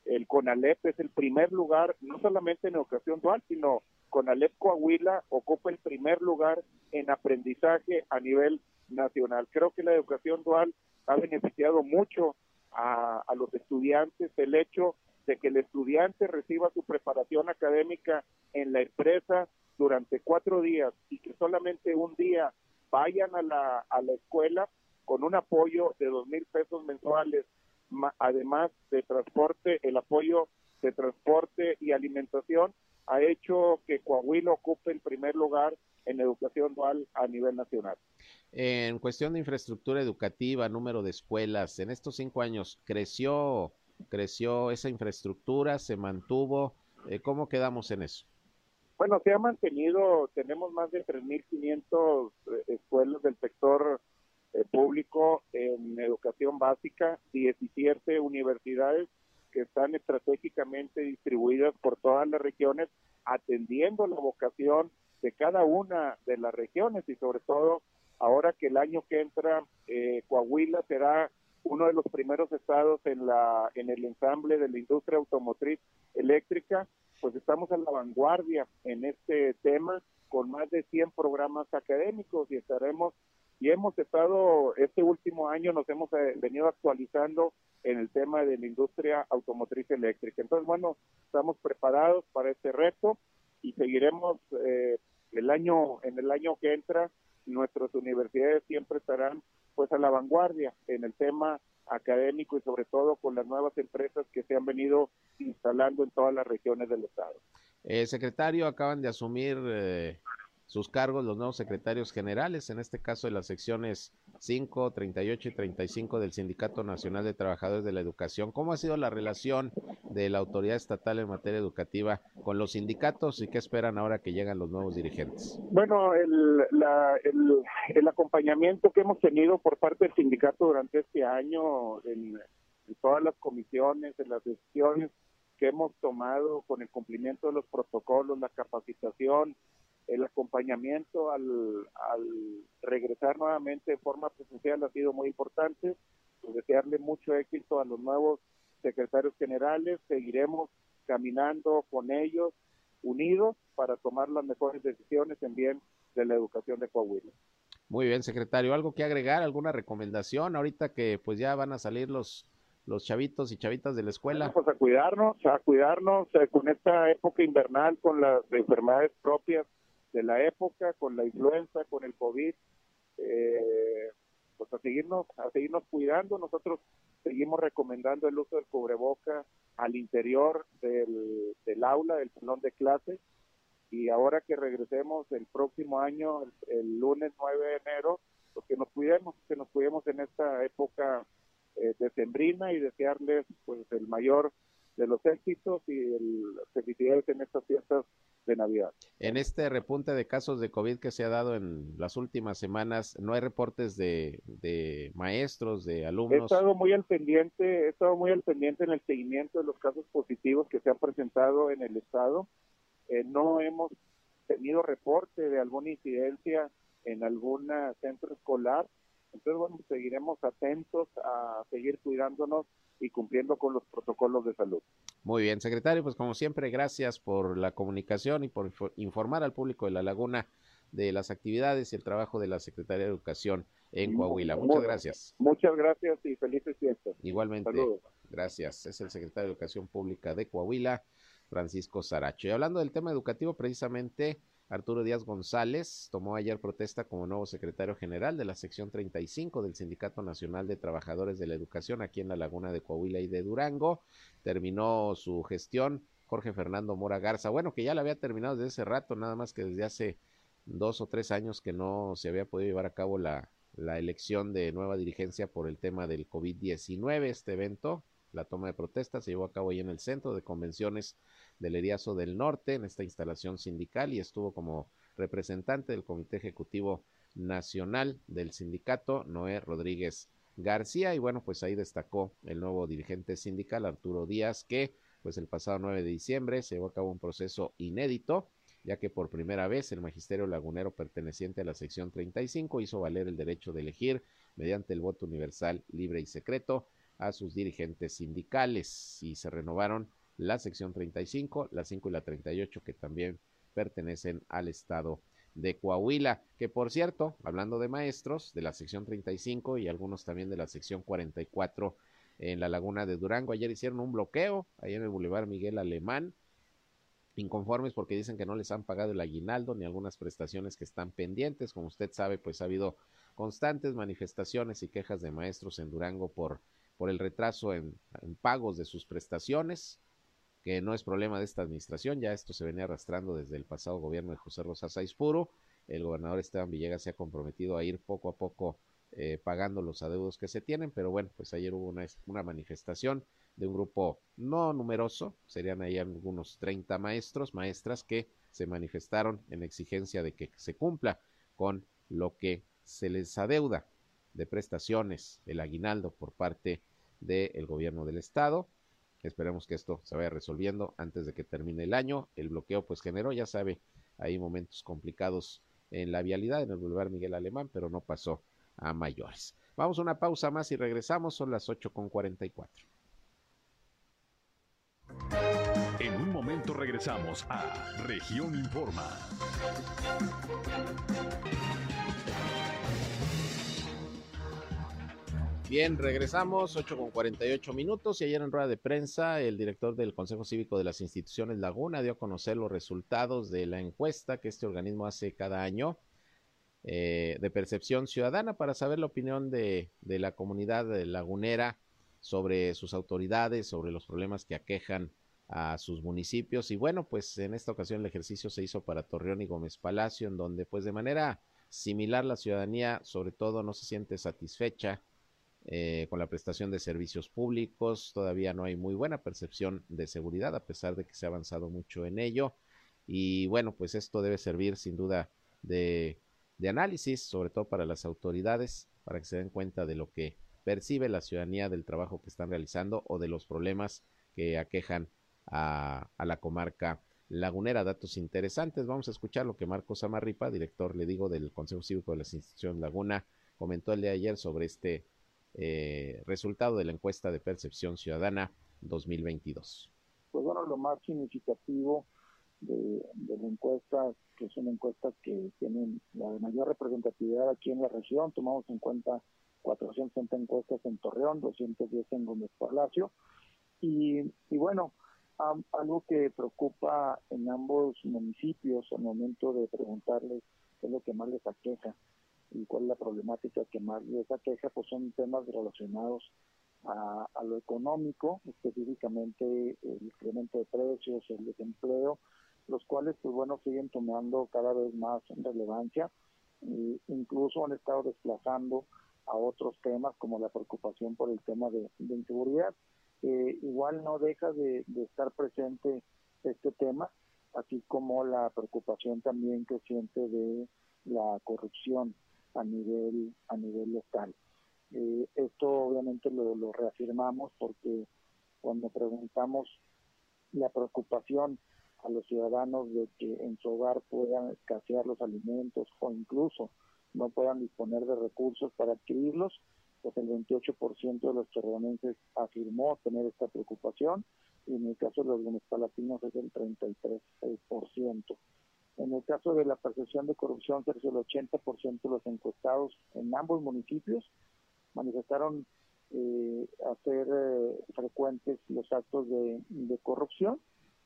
El CONALEP es el 1er lugar, no solamente en educación dual, sino CONALEP Coahuila ocupa el 1er lugar en aprendizaje a nivel nacional. Creo que la educación dual ha beneficiado mucho a los estudiantes, el hecho de que el estudiante reciba su preparación académica en la empresa durante 4 días y que solamente un día vayan a la escuela con un apoyo de 2,000 pesos mensuales, además de transporte, el apoyo de transporte y alimentación, ha hecho que Coahuila ocupe el primer lugar en educación dual a nivel nacional. En cuestión de infraestructura educativa, número de escuelas, en estos 5 años, ¿creció esa infraestructura? ¿Se mantuvo? ¿Cómo quedamos en eso? Bueno, se ha mantenido, tenemos más de 3,500 escuelas del sector público en educación básica, 17 universidades que están estratégicamente distribuidas por todas las regiones, atendiendo la vocación de cada una de las regiones, y sobre todo ahora que el año que entra Coahuila será uno de los primeros estados en el ensamble de la industria automotriz eléctrica, pues estamos a la vanguardia en este tema con más de 100 programas académicos y hemos estado, este último año nos hemos venido actualizando en el tema de la industria automotriz eléctrica. Entonces, bueno, estamos preparados para este reto y seguiremos en el año que entra. Nuestras universidades siempre estarán pues a la vanguardia en el tema académico y sobre todo con las nuevas empresas que se han venido instalando en todas las regiones del estado. Secretario, acaban de asumir sus cargos los nuevos secretarios generales, en este caso de las secciones 5, 38 y 35 del Sindicato Nacional de Trabajadores de la Educación. ¿Cómo ha sido la relación de la autoridad estatal en materia educativa con los sindicatos y qué esperan ahora que llegan los nuevos dirigentes? Bueno, el acompañamiento que hemos tenido por parte del sindicato durante este año en todas las comisiones, en las decisiones que hemos tomado con el cumplimiento de los protocolos, la capacitación, el acompañamiento al regresar nuevamente de forma presencial ha sido muy importante. Pues desearle mucho éxito a los nuevos secretarios generales, seguiremos caminando con ellos unidos para tomar las mejores decisiones en bien de la educación de Coahuila. Muy bien, secretario, ¿algo que agregar, alguna recomendación ahorita que pues ya van a salir los chavitos y chavitas de la escuela? Bueno, pues a cuidarnos con esta época invernal, con las enfermedades propias de la época, con la influenza, con el COVID, pues a seguirnos cuidando. Nosotros seguimos recomendando el uso del cubreboca al interior del aula, del salón de clase, y ahora que regresemos el próximo año, el lunes 9 de enero, pues que nos cuidemos en esta época decembrina y desearles pues el mayor de los éxitos y felicidades en estas fiestas de Navidad. En este repunte de casos de COVID que se ha dado en las últimas semanas, ¿no hay reportes de maestros, de alumnos? He estado muy al pendiente en el seguimiento de los casos positivos que se han presentado en el estado. No hemos tenido reporte de alguna incidencia en algún centro escolar. Entonces, bueno, seguiremos atentos a seguir cuidándonos y cumpliendo con los protocolos de salud. Muy bien, secretario, pues como siempre, gracias por la comunicación y por informar al público de La Laguna de las actividades y el trabajo de la Secretaría de Educación en Coahuila. Muchas gracias. Muchas gracias y felices fiestas. Igualmente. Saludos. Gracias. Es el secretario de Educación Pública de Coahuila, Francisco Saracho. Y hablando del tema educativo, precisamente, Arturo Díaz González tomó ayer protesta como nuevo secretario general de la sección 35 del Sindicato Nacional de Trabajadores de la Educación aquí en la Laguna de Coahuila y de Durango. Terminó su gestión Jorge Fernando Mora Garza. Bueno, que ya la había terminado desde ese rato, nada más que desde hace 2 o 3 años que no se había podido llevar a cabo la elección de nueva dirigencia por el tema del COVID-19. Este evento, la toma de protesta, se llevó a cabo ahí en el Centro de Convenciones del Eriazo del Norte, en esta instalación sindical, y estuvo como representante del Comité Ejecutivo Nacional del sindicato, Noé Rodríguez García, y bueno, pues ahí destacó el nuevo dirigente sindical, Arturo Díaz, que pues el pasado 9 de diciembre se llevó a cabo un proceso inédito, ya que por primera vez el magisterio lagunero perteneciente a la sección 35 hizo valer el derecho de elegir mediante el voto universal, libre y secreto a sus dirigentes sindicales, y se renovaron la sección 35, la 5 y la 38, que también pertenecen al estado de Coahuila, que por cierto, hablando de maestros de la sección 35 y algunos también de la sección 44, en la laguna de Durango. Ayer hicieron un bloqueo ahí en el Boulevard Miguel Alemán, inconformes porque dicen que no les han pagado el aguinaldo ni algunas prestaciones que están pendientes. Como usted sabe, pues ha habido constantes manifestaciones y quejas de maestros en Durango por el retraso en pagos de sus prestaciones, que no es problema de esta administración. Ya esto se venía arrastrando desde el pasado gobierno de José Rosas Saizpuro. El gobernador Esteban Villegas se ha comprometido a ir poco a poco pagando los adeudos que se tienen, pero bueno, pues ayer hubo una manifestación de un grupo no numeroso, serían ahí algunos 30 maestros, maestras, que se manifestaron en exigencia de que se cumpla con lo que se les adeuda de prestaciones, el aguinaldo por parte del gobierno del estado. Esperemos que esto se vaya resolviendo antes de que termine el año. El bloqueo pues generó, ya sabe, hay momentos complicados en la vialidad en el Boulevard Miguel Alemán, pero no pasó a mayores. Vamos a una pausa más y regresamos, son las 8:44. En un momento regresamos a Región Informa. Bien, regresamos, 8:48 minutos, y ayer en rueda de prensa el director del Consejo Cívico de las Instituciones Laguna dio a conocer los resultados de la encuesta que este organismo hace cada año de percepción ciudadana para saber la opinión de la comunidad lagunera sobre sus autoridades, sobre los problemas que aquejan a sus municipios. Y bueno, pues en esta ocasión el ejercicio se hizo para Torreón y Gómez Palacio, en donde pues de manera similar la ciudadanía sobre todo no se siente satisfecha con la prestación de servicios públicos. Todavía no hay muy buena percepción de seguridad, a pesar de que se ha avanzado mucho en ello. Y bueno, pues esto debe servir sin duda de análisis, sobre todo para las autoridades, para que se den cuenta de lo que percibe la ciudadanía del trabajo que están realizando o de los problemas que aquejan a la comarca lagunera. Datos interesantes. Vamos a escuchar lo que Marcos Amarripa, director, le digo, del Consejo Cívico de las Instituciones Laguna, comentó el día de ayer sobre este resultado de la encuesta de percepción ciudadana 2022. Pues bueno, lo más significativo de la encuesta, que es una encuesta que tiene la mayor representatividad aquí en la región, tomamos en cuenta 460 encuestas en Torreón, 210 en Gómez Palacio, y bueno, algo que preocupa en ambos municipios al momento de preguntarles qué es lo que más les aqueja y cuál es la problemática que más les aqueja, pues son temas relacionados a lo económico, específicamente el incremento de precios, el desempleo, los cuales, pues bueno, siguen tomando cada vez más relevancia, e incluso han estado desplazando a otros temas como la preocupación por el tema de inseguridad. Igual no deja de estar presente este tema, así como la preocupación también creciente de la corrupción a nivel local. Esto obviamente lo reafirmamos, porque cuando preguntamos la preocupación a los ciudadanos de que en su hogar puedan escasear los alimentos o incluso no puedan disponer de recursos para adquirirlos, pues el 28% de los torreonenses afirmó tener esta preocupación, y en el caso de los guemespalatinos es el 33%. En el caso de la percepción de corrupción, cerca del 80% de los encuestados en ambos municipios manifestaron hacer frecuentes los actos de corrupción,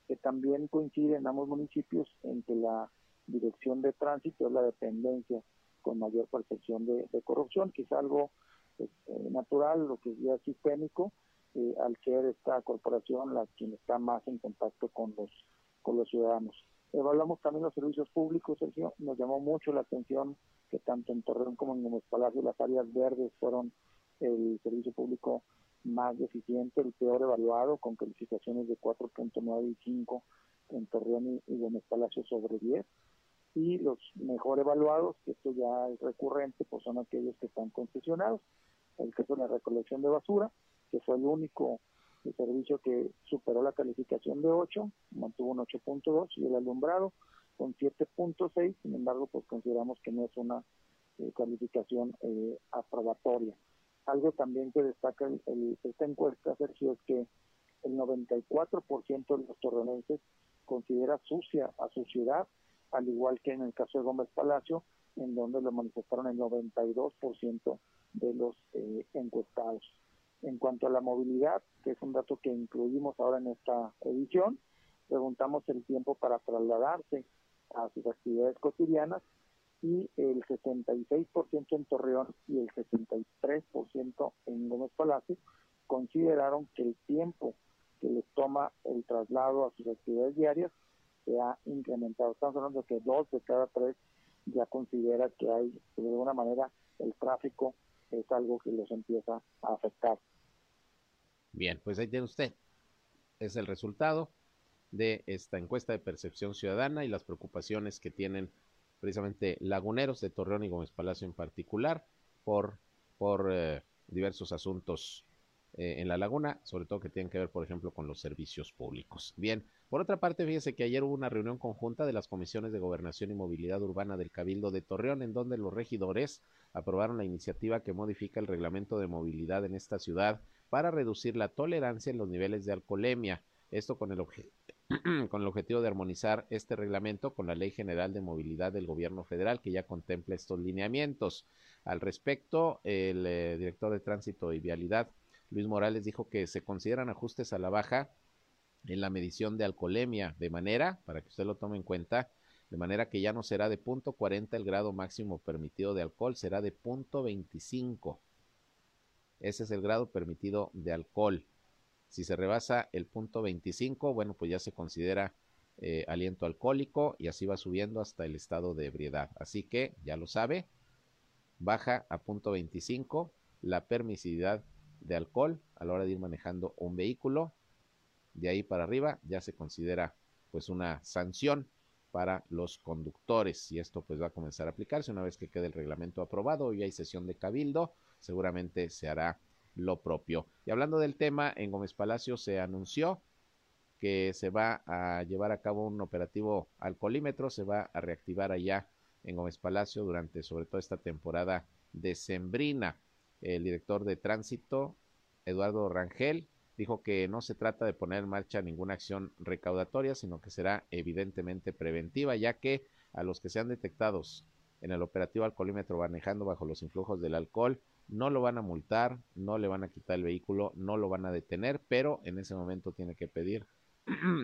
que también coinciden en ambos municipios en que la dirección de tránsito es la dependencia con mayor percepción de corrupción, que es algo natural, lo que ya es sistémico, al ser esta corporación la quien está más en contacto con los ciudadanos. Evaluamos también los servicios públicos, Sergio. Nos llamó mucho la atención que tanto en Torreón como en Gómez Palacio las áreas verdes fueron el servicio público más deficiente, el peor evaluado, con calificaciones de 4.9 y 5 en Torreón y Gómez Palacio sobre 10. Y los mejor evaluados, que esto ya es recurrente, pues son aquellos que están concesionados. El caso de la recolección de basura, que fue el único servicio que superó la calificación de 8, mantuvo un 8.2, y el alumbrado con 7.6, sin embargo, pues consideramos que no es una calificación aprobatoria. Algo también que destaca esta encuesta, Sergio, es que el 94% de los torreonenses considera sucia a su ciudad, al igual que en el caso de Gómez Palacio, en donde lo manifestaron el 92% de los encuestados. En cuanto a la movilidad, que es un dato que incluimos ahora en esta edición, preguntamos el tiempo para trasladarse a sus actividades cotidianas y el 66% en Torreón y el 63% en Gómez Palacio consideraron que el tiempo que les toma el traslado a sus actividades diarias se ha incrementado. Estamos hablando de que 2 de cada 3 ya considera que hay, de alguna manera, el tráfico es algo que los empieza a afectar. Bien, pues ahí tiene usted. Es el resultado de esta encuesta de percepción ciudadana y las preocupaciones que tienen precisamente laguneros de Torreón y Gómez Palacio en particular por diversos asuntos en la laguna, sobre todo que tienen que ver, por ejemplo, con los servicios públicos. Bien, por otra parte, fíjese que ayer hubo una reunión conjunta de las comisiones de Gobernación y Movilidad Urbana del Cabildo de Torreón, en donde los regidores aprobaron la iniciativa que modifica el reglamento de movilidad en esta ciudad para reducir la tolerancia en los niveles de alcoholemia. Esto con el objetivo de armonizar este reglamento con la Ley General de Movilidad del Gobierno Federal, que ya contempla estos lineamientos. Al respecto, el director de Tránsito y Vialidad, Luis Morales, dijo que se consideran ajustes a la baja en la medición de alcoholemia, de manera, para que usted lo tome en cuenta, de manera que ya no será de 0.40 el grado máximo permitido de alcohol, será de 0.25. Ese es el grado permitido de alcohol. Si se rebasa el 0.25, bueno, pues ya se considera aliento alcohólico y así va subiendo hasta el estado de ebriedad. Así que, ya lo sabe, baja a 0.25 la permisividad de alcohol a la hora de ir manejando un vehículo. De ahí para arriba ya se considera pues una sanción para los conductores, y esto pues va a comenzar a aplicarse una vez que quede el reglamento aprobado. Hoy hay sesión de cabildo, seguramente se hará lo propio. Y hablando del tema, en Gómez Palacio se anunció que se va a llevar a cabo un operativo alcoholímetro, se va a reactivar allá en Gómez Palacio durante sobre todo esta temporada decembrina. El director de Tránsito, Eduardo Rangel, dijo que no se trata de poner en marcha ninguna acción recaudatoria, sino que será evidentemente preventiva, ya que a los que sean detectados en el operativo alcoholímetro manejando bajo los influjos del alcohol, no lo van a multar, no le van a quitar el vehículo, no lo van a detener, pero en ese momento tiene que pedir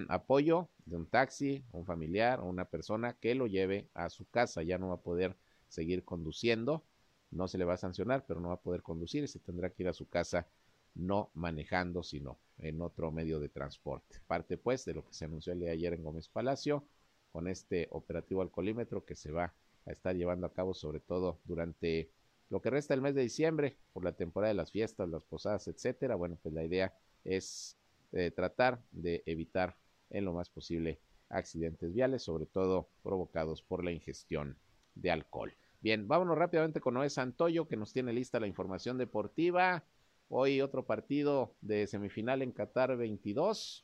apoyo de un taxi, un familiar o una persona que lo lleve a su casa. Ya no va a poder seguir conduciendo. No se le va a sancionar, pero no va a poder conducir y se tendrá que ir a su casa, no manejando, sino en otro medio de transporte. Parte, pues, de lo que se anunció el día de ayer en Gómez Palacio, con este operativo alcoholímetro que se va a estar llevando a cabo, sobre todo durante lo que resta del mes de diciembre, por la temporada de las fiestas, las posadas, etcétera. Bueno, pues la idea es tratar de evitar en lo más posible accidentes viales, sobre todo provocados por la ingestión de alcohol. Bien, vámonos rápidamente con Noé Santoyo, que nos tiene lista la información deportiva. Hoy otro partido de semifinal en Qatar 22.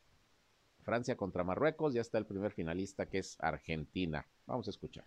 Francia contra Marruecos. Ya está el primer finalista, que es Argentina. Vamos a escuchar.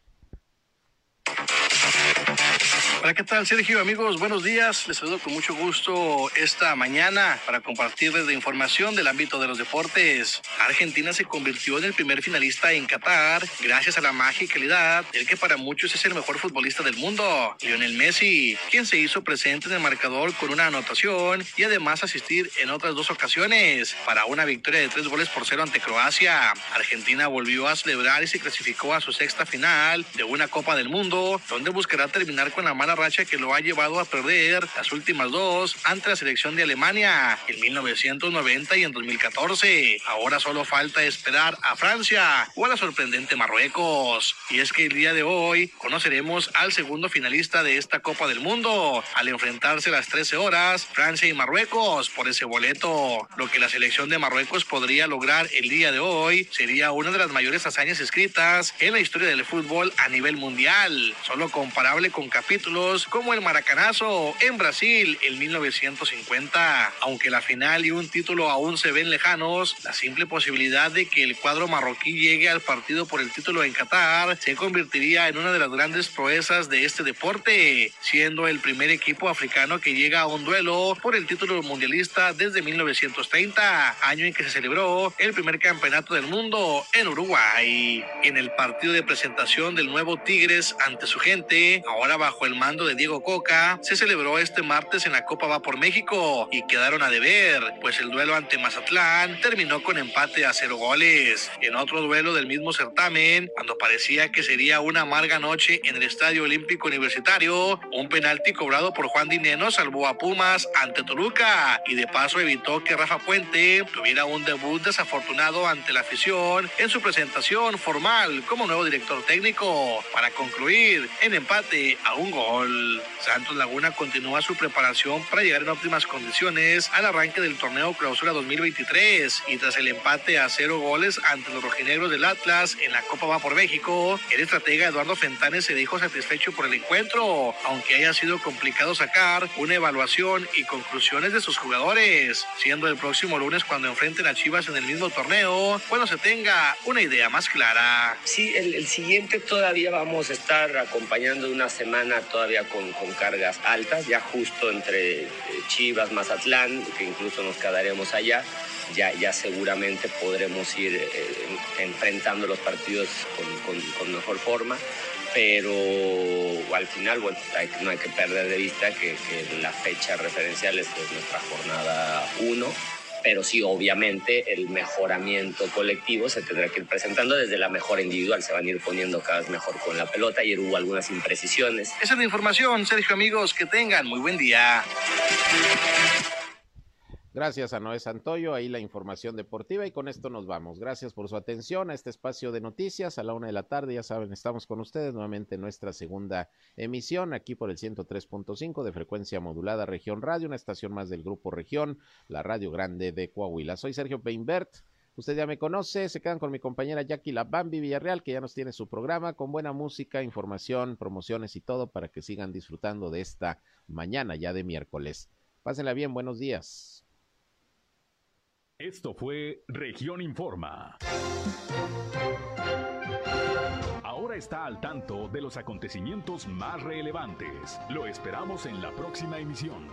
Hola, ¿qué tal, Sergio? Amigos, buenos días. Les saludo con mucho gusto esta mañana para compartirles la información del ámbito de los deportes. Argentina se convirtió en el primer finalista en Qatar gracias a la magicalidad del que para muchos es el mejor futbolista del mundo, Lionel Messi, quien se hizo presente en el marcador con una anotación y además asistir en otras 2 ocasiones para una victoria de 3-0 ante Croacia. Argentina volvió a celebrar y se clasificó a su 6ª final de una Copa del Mundo, donde buscará terminar con la mala racha que lo ha llevado a perder las últimas 2 ante la selección de Alemania en 1990 y en 2014. Ahora solo falta esperar a Francia o a la sorprendente Marruecos. Y es que el día de hoy conoceremos al segundo finalista de esta Copa del Mundo, al enfrentarse a las 13 horas Francia y Marruecos por ese boleto. Lo que la selección de Marruecos podría lograr el día de hoy sería una de las mayores hazañas escritas en la historia del fútbol a nivel mundial, solo comparable con capítulos como el Maracanazo en Brasil en 1950. Aunque la final y un título aún se ven lejanos, la simple posibilidad de que el cuadro marroquí llegue al partido por el título en Qatar se convertiría en una de las grandes proezas de este deporte, siendo el primer equipo africano que llega a un duelo por el título mundialista desde 1930, año en que se celebró el primer campeonato del mundo en Uruguay. En el partido de presentación del nuevo Tigres ante su gente, ahora bajo el mando mando de Diego Coca se celebró este martes en la Copa Va por México y quedaron a deber, pues el duelo ante Mazatlán terminó con empate a 0 goles. En otro duelo del mismo certamen, cuando parecía que sería una amarga noche en el Estadio Olímpico Universitario, un penalti cobrado por Juan Dineno salvó a Pumas ante Toluca y de paso evitó que Rafa Puente tuviera un debut desafortunado ante la afición en su presentación formal como nuevo director técnico, para concluir en empate a 1 gol. Santos Laguna continúa su preparación para llegar en óptimas condiciones al arranque del torneo Clausura 2023 y tras el empate a 0 goles ante los rojinegros del Atlas en la Copa Va por México, el estratega Eduardo Fentanes se dijo satisfecho por el encuentro, aunque haya sido complicado sacar una evaluación y conclusiones de sus jugadores, siendo el próximo lunes cuando enfrenten a Chivas en el mismo torneo, cuando se tenga una idea más clara. Sí, el siguiente todavía vamos a estar acompañando una semana todavía con cargas altas, ya justo entre Chivas, Mazatlán, que incluso nos quedaremos allá. Ya seguramente podremos ir enfrentando los partidos con mejor forma, pero al final, bueno, no hay que perder de vista que la fecha referencial es nuestra jornada 1, pero sí, obviamente, el mejoramiento colectivo se tendrá que ir presentando desde la mejora individual, se van a ir poniendo cada vez mejor con la pelota, ayer hubo algunas imprecisiones. Esa es la información, Sergio, amigos, que tengan muy buen día. Gracias a Noé Santoyo, ahí la información deportiva y con esto nos vamos. Gracias por su atención a este espacio de noticias a la 1:00 p.m, ya saben, estamos con ustedes nuevamente en nuestra segunda emisión aquí por el 103.5 de frecuencia modulada Región Radio, una estación más del Grupo Región, la radio grande de Coahuila. Soy Sergio Peimbert, usted ya me conoce, se quedan con mi compañera Jackie La Bambi Villarreal, que ya nos tiene su programa con buena música, información, promociones y todo para que sigan disfrutando de esta mañana ya de miércoles. Pásenla bien, buenos días. Esto fue Región Informa. Ahora está al tanto de los acontecimientos más relevantes. Lo esperamos en la próxima emisión.